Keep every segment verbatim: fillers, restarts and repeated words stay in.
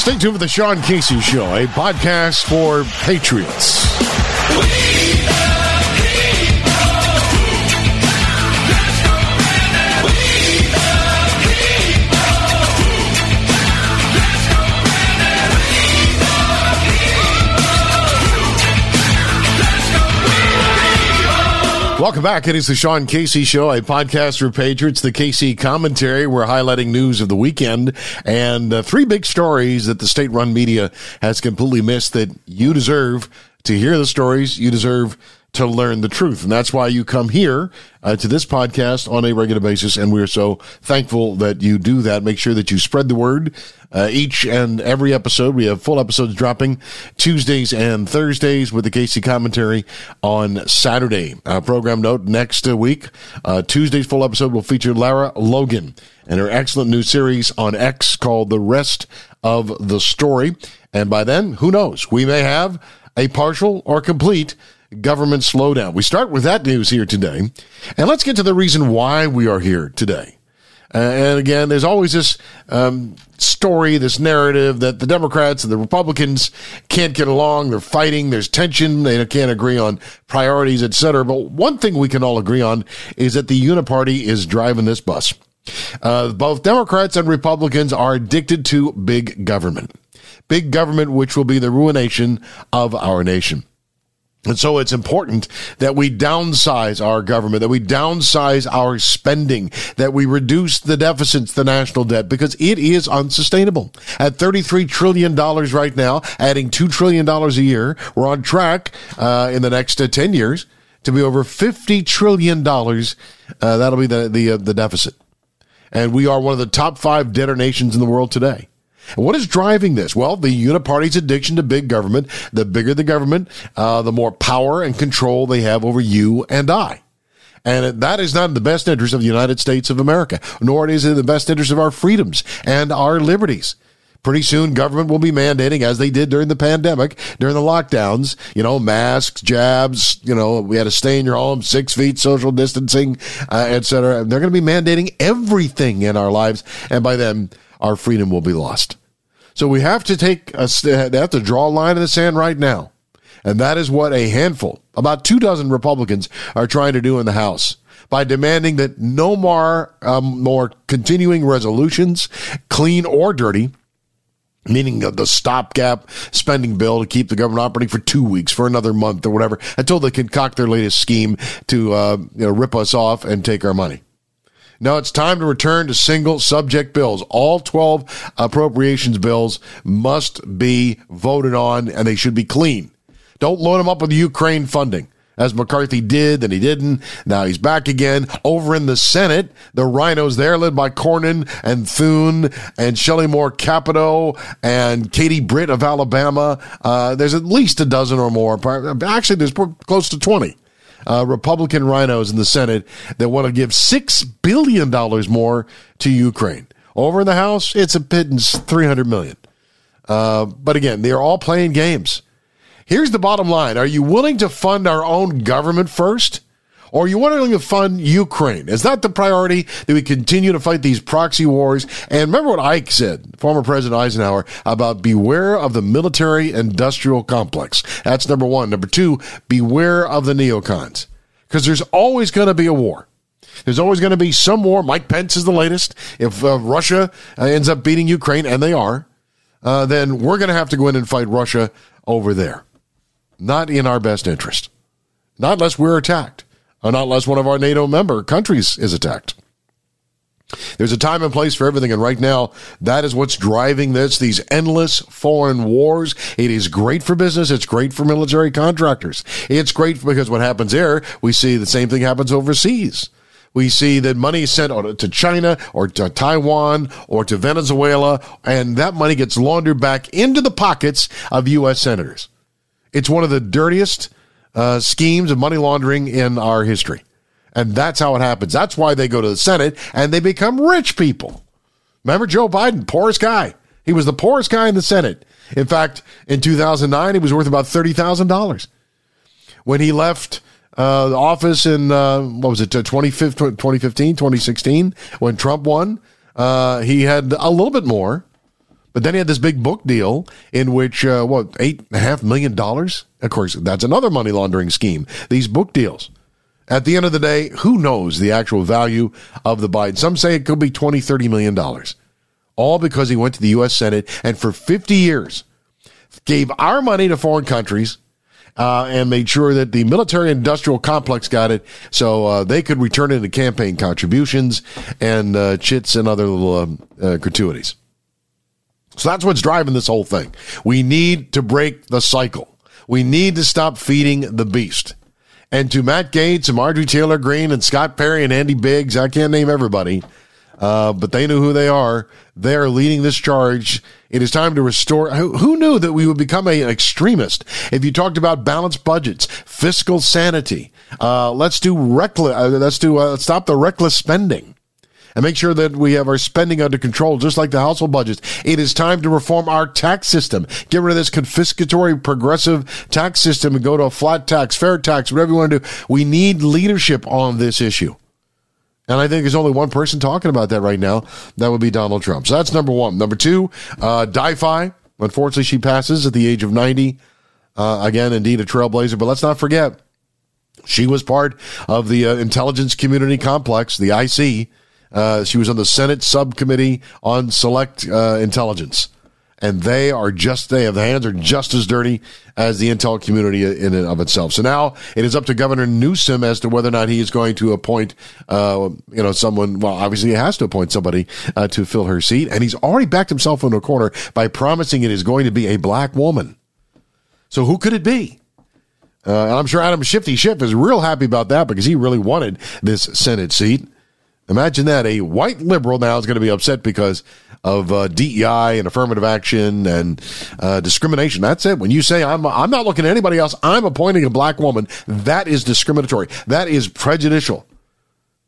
Stay tuned for the Sean Casey Show, a podcast for patriots. Welcome back. It is the Sean Casey Show, a podcast for patriots, the Casey Commentary. We're highlighting news of the weekend and uh, three big stories that the state-run media has completely missed that you deserve to hear the stories. You deserve to learn the truth. And that's why you come here uh, to this podcast on a regular basis. And we're so thankful that you do that. Make sure that you spread the word uh, each and every episode. We have full episodes dropping Tuesdays and Thursdays with the Casey Commentary on Saturday. Uh, program note, next week, uh, Tuesday's full episode will feature Lara Logan and her excellent new series on X called The Rest of the Story. And by then, who knows? We may have a partial or complete government slowdown. We start with that news here today, and let's get to the reason why we are here today. Uh, and again, there's always this um, story, this narrative that the Democrats and the Republicans can't get along. They're fighting. There's tension. They can't agree on priorities, et cetera. But one thing we can all agree on is that the Uniparty is driving this bus. Uh, both Democrats and Republicans are addicted to big government, big government, which will be the ruination of our nation. And so it's important that we downsize our government, that we downsize our spending, that we reduce the deficits, the national debt, because it is unsustainable. At thirty-three trillion dollars right now, adding two trillion dollars a year, we're on track uh, in the next uh, ten years to be over fifty trillion dollars. Uh, that'll be the, the, uh, the deficit. And we are one of the top five debtor nations in the world today. What is driving this? Well, the Uniparty's addiction to big government. The bigger the government, uh, the more power and control they have over you and I. And that is not in the best interest of the United States of America, nor is it in the best interest of our freedoms and our liberties. Pretty soon, government will be mandating, as they did during the pandemic, during the lockdowns, you know, masks, jabs, you know, we had to stay in your home, six feet, social distancing, uh, et cetera. They're going to be mandating everything in our lives, and by then, our freedom will be lost. So we have to take a, they have to draw a line in the sand right now. And that is what a handful, about two dozen Republicans are trying to do in the House by demanding that no more, um, more continuing resolutions, clean or dirty, meaning the stopgap spending bill to keep the government operating for two weeks, for another month or whatever, until they concoct their latest scheme to uh, you know, rip us off and take our money. Now it's time to return to single subject bills. All twelve appropriations bills must be voted on, and they should be clean. Don't load them up with Ukraine funding, as McCarthy did, then he didn't. Now he's back again. Over in the Senate, the rhinos there, led by Cornyn and Thune and Shelley Moore Capito and Katie Britt of Alabama. Uh, there's at least a dozen or more. Actually, there's close to twenty. Uh, Republican rhinos in the Senate that want to give six billion dollars more to Ukraine. Over in the House, it's a pittance, three hundred million dollars. Uh, but again, they're all playing games. Here's the bottom line. Are you willing to fund our own government first? Or are you willing to fund Ukraine? Is that the priority, that we continue to fight these proxy wars? And remember what Ike said, former President Eisenhower, about beware of the military-industrial complex. That's number one. Number two, beware of the neocons, because there's always going to be a war. There's always going to be some war. Mike Pence is the latest. If uh, Russia uh, ends up beating Ukraine, and they are, uh, then we're going to have to go in and fight Russia over there. Not in our best interest. Not unless we're attacked. Or not unless one of our NATO member countries is attacked. There's a time and place for everything, and right now, that is what's driving this, these endless foreign wars. It is great for business. It's great for military contractors. It's great because what happens there, we see the same thing happens overseas. We see that money is sent to China or to Taiwan or to Venezuela, and that money gets laundered back into the pockets of U S senators. It's one of the dirtiest Uh, schemes of money laundering in our history. And that's how it happens. That's why they go to the Senate and they become rich people. Remember Joe Biden, poorest guy. He was the poorest guy in the Senate. In fact, in two thousand nine, he was worth about thirty thousand dollars. When he left uh, the office in, uh, what was it, twenty fifteen, twenty sixteen, when Trump won, uh, he had a little bit more. But then he had this big book deal in which, uh, what, eight and a half million dollars? Of course, that's another money laundering scheme, these book deals. At the end of the day, who knows the actual value of the Biden? Some say it could be twenty, thirty million dollars, all because he went to the U S Senate and for fifty years gave our money to foreign countries uh, and made sure that the military industrial complex got it so uh, they could return it into campaign contributions and uh, chits and other little um, uh, gratuities. So that's what's driving this whole thing. We need to break the cycle. We need to stop feeding the beast. And to Matt Gaetz and Marjorie Taylor Greene and Scott Perry and Andy Biggs, I can't name everybody, uh, but they know who they are. They are leading this charge. It is time to restore. Who, who knew that we would become a, an extremist? If you talked about balanced budgets, fiscal sanity, uh, let's do reckless. Uh, let's do uh, stop the reckless spending. And make sure that we have our spending under control, just like the household budgets. It is time to reform our tax system. Get rid of this confiscatory progressive tax system and go to a flat tax, fair tax, whatever you want to do. We need leadership on this issue. And I think there's only one person talking about that right now. That would be Donald Trump. So that's number one. Number two, uh, Di-Fi. Unfortunately, she passes at the age of ninety. Uh, again, indeed, a trailblazer. But let's not forget, she was part of the uh, intelligence community complex, the I C. Uh, she was on the Senate subcommittee on select uh, intelligence, and they are just, they have, the hands are just as dirty as the intel community in and of itself. So now it is up to Governor Newsom as to whether or not he is going to appoint, uh, you know, someone. Well, obviously he has to appoint somebody uh, to fill her seat, and he's already backed himself into a corner by promising it is going to be a black woman. So who could it be? Uh, and I'm sure Adam Shifty Schiff is real happy about that because he really wanted this Senate seat. Imagine that. A white liberal now is going to be upset because of uh, D E I and affirmative action and uh, discrimination. That's it. When you say, I'm I'm not looking at anybody else, I'm appointing a black woman, that is discriminatory. That is prejudicial.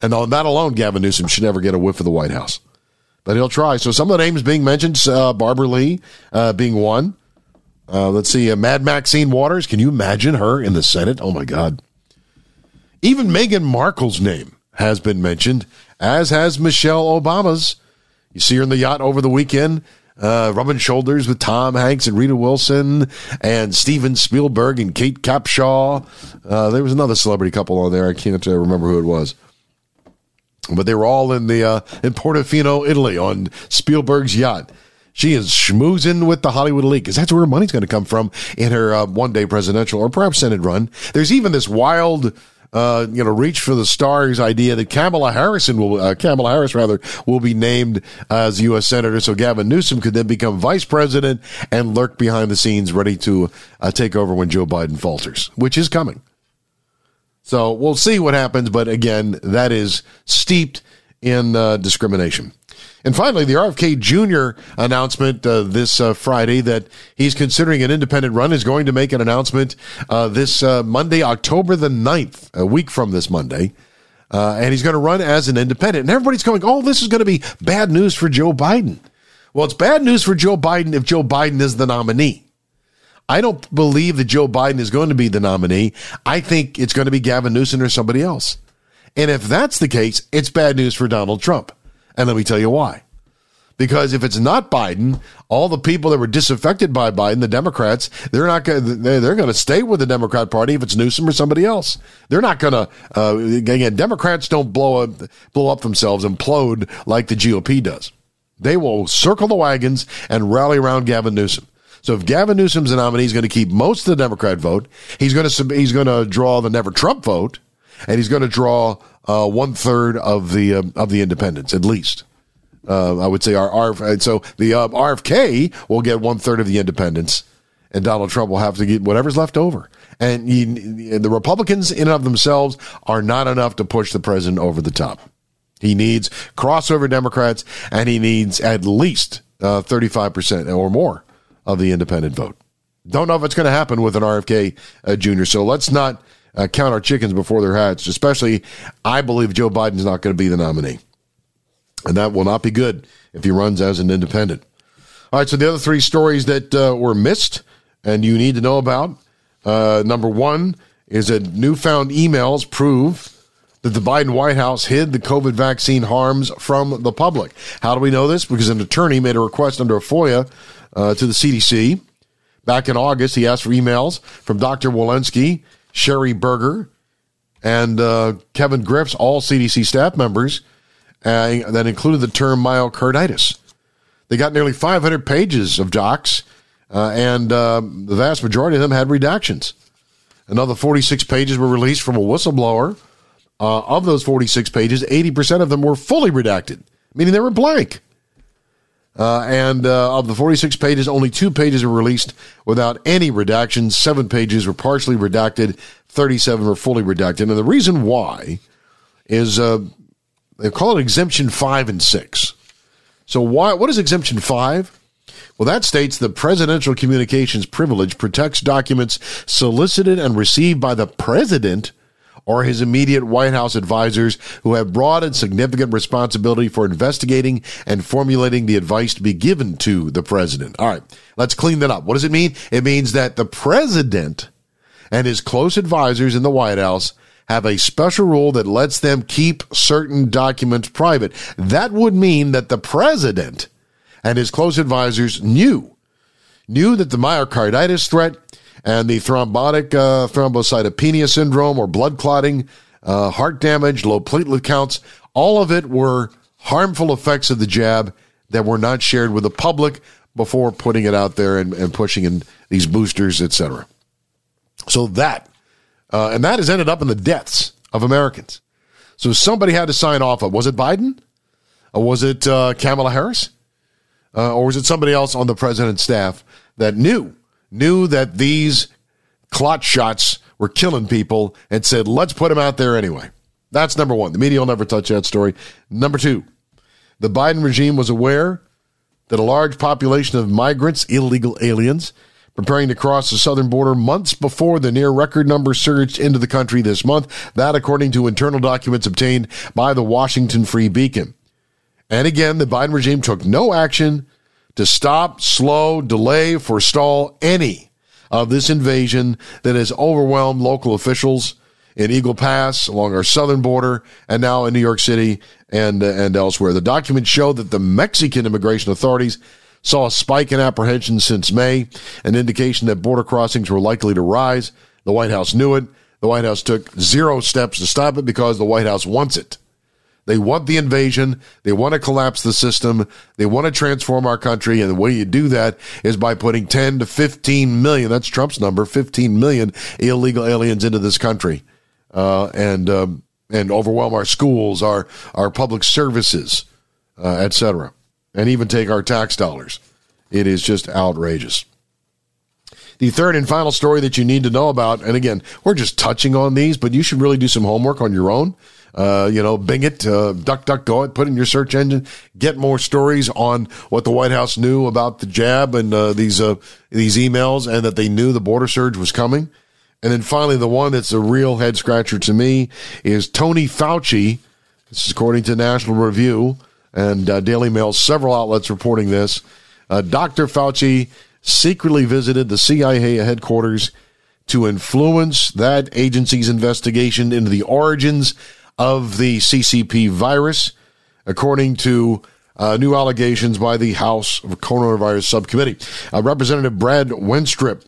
And on that alone, Gavin Newsom should never get a whiff of the White House. But he'll try. So some of the names being mentioned, uh, Barbara Lee uh, being one. Uh, let's see, uh, Mad Maxine Waters. Can you imagine her in the Senate? Oh, my God. Even Meghan Markle's name has been mentioned, as has Michelle Obama's. You see her in the yacht over the weekend, uh, rubbing shoulders with Tom Hanks and Rita Wilson and Steven Spielberg and Kate Capshaw. Uh, there was another celebrity couple on there. I can't uh, remember who it was. But they were all in the uh, in Portofino, Italy, on Spielberg's yacht. She is schmoozing with the Hollywood elite because that's where her money's going to come from in her uh, one-day presidential or perhaps Senate run. There's even this wild... Uh, you know, reach for the stars idea that Kamala Harrison will, uh, Kamala Harris rather, will be named as U S Senator, so Gavin Newsom could then become vice president and lurk behind the scenes, ready to uh, take over when Joe Biden falters, which is coming. So we'll see what happens, but again, that is steeped in uh, discrimination. And finally, the R F K Junior announcement uh, this uh, Friday that he's considering an independent run is going to make an announcement uh, this uh, Monday, October the ninth, a week from this Monday. Uh, and he's going to run as an independent. And everybody's going, oh, this is going to be bad news for Joe Biden. Well, it's bad news for Joe Biden if Joe Biden is the nominee. I don't believe that Joe Biden is going to be the nominee. I think it's going to be Gavin Newsom or somebody else. And if that's the case, it's bad news for Donald Trump. And let me tell you why. Because if it's not Biden, all the people that were disaffected by Biden, the Democrats, they're not going. They're going to stay with the Democrat Party if it's Newsom or somebody else. They're not going to. Uh, again, Democrats don't blow up, blow up themselves, implode like the G O P does. They will circle the wagons and rally around Gavin Newsom. So if Gavin Newsom's the nominee, he's going to keep most of the Democrat vote. He's going to he's going to draw the Never Trump vote, and he's going to draw. Uh, one third of the um, of the independents, at least. Uh, I would say our, our so the uh, R F K will get one third of the independents, and Donald Trump will have to get whatever's left over. And he, the Republicans, in and of themselves, are not enough to push the president over the top. He needs crossover Democrats, and he needs at least uh, thirty-five percent or more of the independent vote. Don't know if it's going to happen with an R F K uh, Junior So let's not. Uh, count our chickens before they're hatched, especially I believe Joe Biden's not going to be the nominee. And that will not be good if he runs as an independent. All right, so the other three stories that uh, were missed and you need to know about. Uh, number one is that newfound emails prove that the Biden White House hid the COVID vaccine harms from the public. How do we know this? Because an attorney made a request under a FOIA uh, to the C D C. Back in August, he asked for emails from Doctor Walensky, Sherry Berger, and uh, Kevin Griffiths, all C D C staff members, uh, that included the term myocarditis. They got nearly five hundred pages of docs, uh, and uh, the vast majority of them had redactions. Another forty-six pages were released from a whistleblower. Uh, of those forty-six pages, eighty percent of them were fully redacted, meaning they were blank. Uh, and uh, of the forty-six pages, only two pages were released without any redactions. Seven pages were partially redacted. thirty-seven were fully redacted. And the reason why is uh, they call it Exemption five and six. So why? What is Exemption five? Well, that states the presidential communications privilege protects documents solicited and received by the president or his immediate White House advisors who have broad and significant responsibility for investigating and formulating the advice to be given to the president. All right, let's clean that up. What does it mean? It means that the president and his close advisors in the White House have a special rule that lets them keep certain documents private. That would mean that the president and his close advisors knew, knew that the myocarditis threat and the thrombotic uh, thrombocytopenia syndrome or blood clotting, uh, heart damage, low platelet counts, all of it were harmful effects of the jab that were not shared with the public before putting it out there and, and pushing in these boosters, et cetera. So that, uh, and that has ended up in the deaths of Americans. So somebody had to sign off on. Was it Biden? Or was it uh, Kamala Harris? Uh, or was it somebody else on the president's staff that knew? knew that these clot shots were killing people and said, let's put them out there anyway. That's number one. The media will never touch that story. Number two, the Biden regime was aware that a large population of migrants, illegal aliens, preparing to cross the southern border months before the near record number surged into the country this month. That according to internal documents obtained by the Washington Free Beacon. And again, the Biden regime took no action to stop, slow, delay, forestall any of this invasion that has overwhelmed local officials in Eagle Pass, along our southern border, and now in New York City and, uh, and elsewhere. The documents show that the Mexican immigration authorities saw a spike in apprehensions since May, an indication that border crossings were likely to rise. The White House knew it. The White House took zero steps to stop it because the White House wants it. They want the invasion. They want to collapse the system. They want to transform our country. And the way you do that is by putting ten to fifteen million, that's Trump's number, fifteen million illegal aliens into this country uh, and um, and overwhelm our schools, our, our public services, uh, et cetera, and even take our tax dollars. It is just outrageous. The third and final story that you need to know about, and again, we're just touching on these, but you should really do some homework on your own. Uh, you know, Bing it, uh, duck, duck, go it, put it in your search engine, get more stories on what the White House knew about the jab and uh, these uh, these emails and that they knew the border surge was coming. And then finally, the one that's a real head scratcher to me is Tony Fauci. This is according to National Review and uh, Daily Mail, several outlets reporting this. Uh, Doctor Fauci secretly visited the C I A headquarters to influence that agency's investigation into the origins of the C C P virus, according to uh, new allegations by the House Coronavirus Subcommittee. Uh, Representative Brad Winstrip,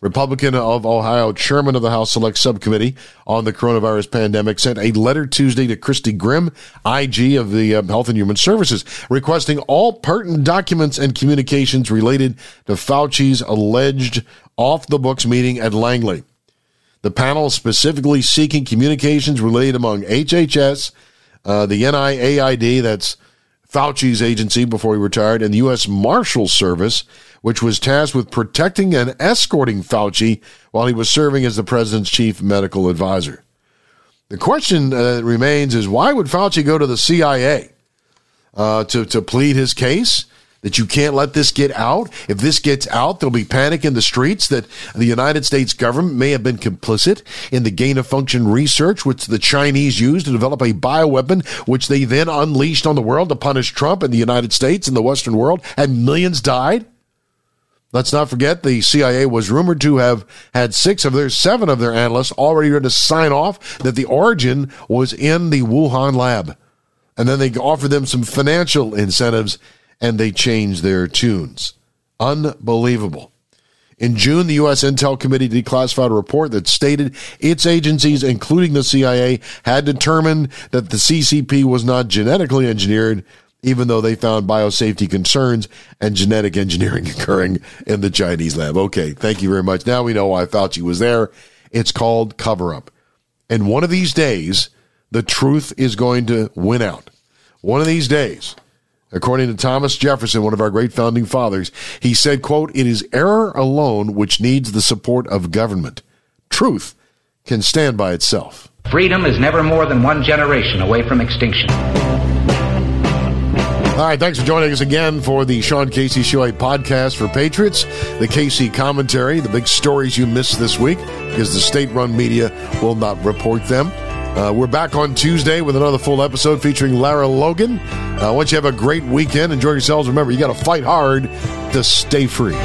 Republican of Ohio, chairman of the House Select Subcommittee on the coronavirus pandemic, sent a letter Tuesday to Christy Grimm, I G of the um, Health and Human Services, requesting all pertinent documents and communications related to Fauci's alleged off-the-books meeting at Langley. The panel is specifically seeking communications related among H H S, uh, the N I A I D, that's Fauci's agency before he retired, and the U S Marshals Service, which was tasked with protecting and escorting Fauci while he was serving as the president's chief medical advisor. The question that uh, remains is, why would Fauci go to the C I A uh, to, to plead his case? That you can't let this get out. If this gets out, there'll be panic in the streets that the United States government may have been complicit in the gain-of-function research which the Chinese used to develop a bioweapon, which they then unleashed on the world to punish Trump and the United States and the Western world, and millions died. Let's not forget the C I A was rumored to have had six of their seven of their analysts already ready to sign off that the origin was in the Wuhan lab. And then they offered them some financial incentives, and they changed their tunes. Unbelievable. In June, the U S. Intel Committee declassified a report that stated its agencies, including the C I A, had determined that the C C P was not genetically engineered, even though they found biosafety concerns and genetic engineering occurring in the Chinese lab. Okay, thank you very much. Now we know why Fauci was there. It's called cover-up. And one of these days, the truth is going to win out. One of these days, according to Thomas Jefferson, one of our great founding fathers, he said, quote, "It is error alone which needs the support of government. Truth can stand by itself." Freedom is never more than one generation away from extinction. All right, thanks for joining us again for the Sean Casey Show, a podcast for patriots, the Casey commentary, the big stories you missed this week, because the state-run media will not report them. Uh, we're back on Tuesday with another full episode featuring Lara Logan. Uh, once you have a great weekend, enjoy yourselves. Remember, you got to fight hard to stay free.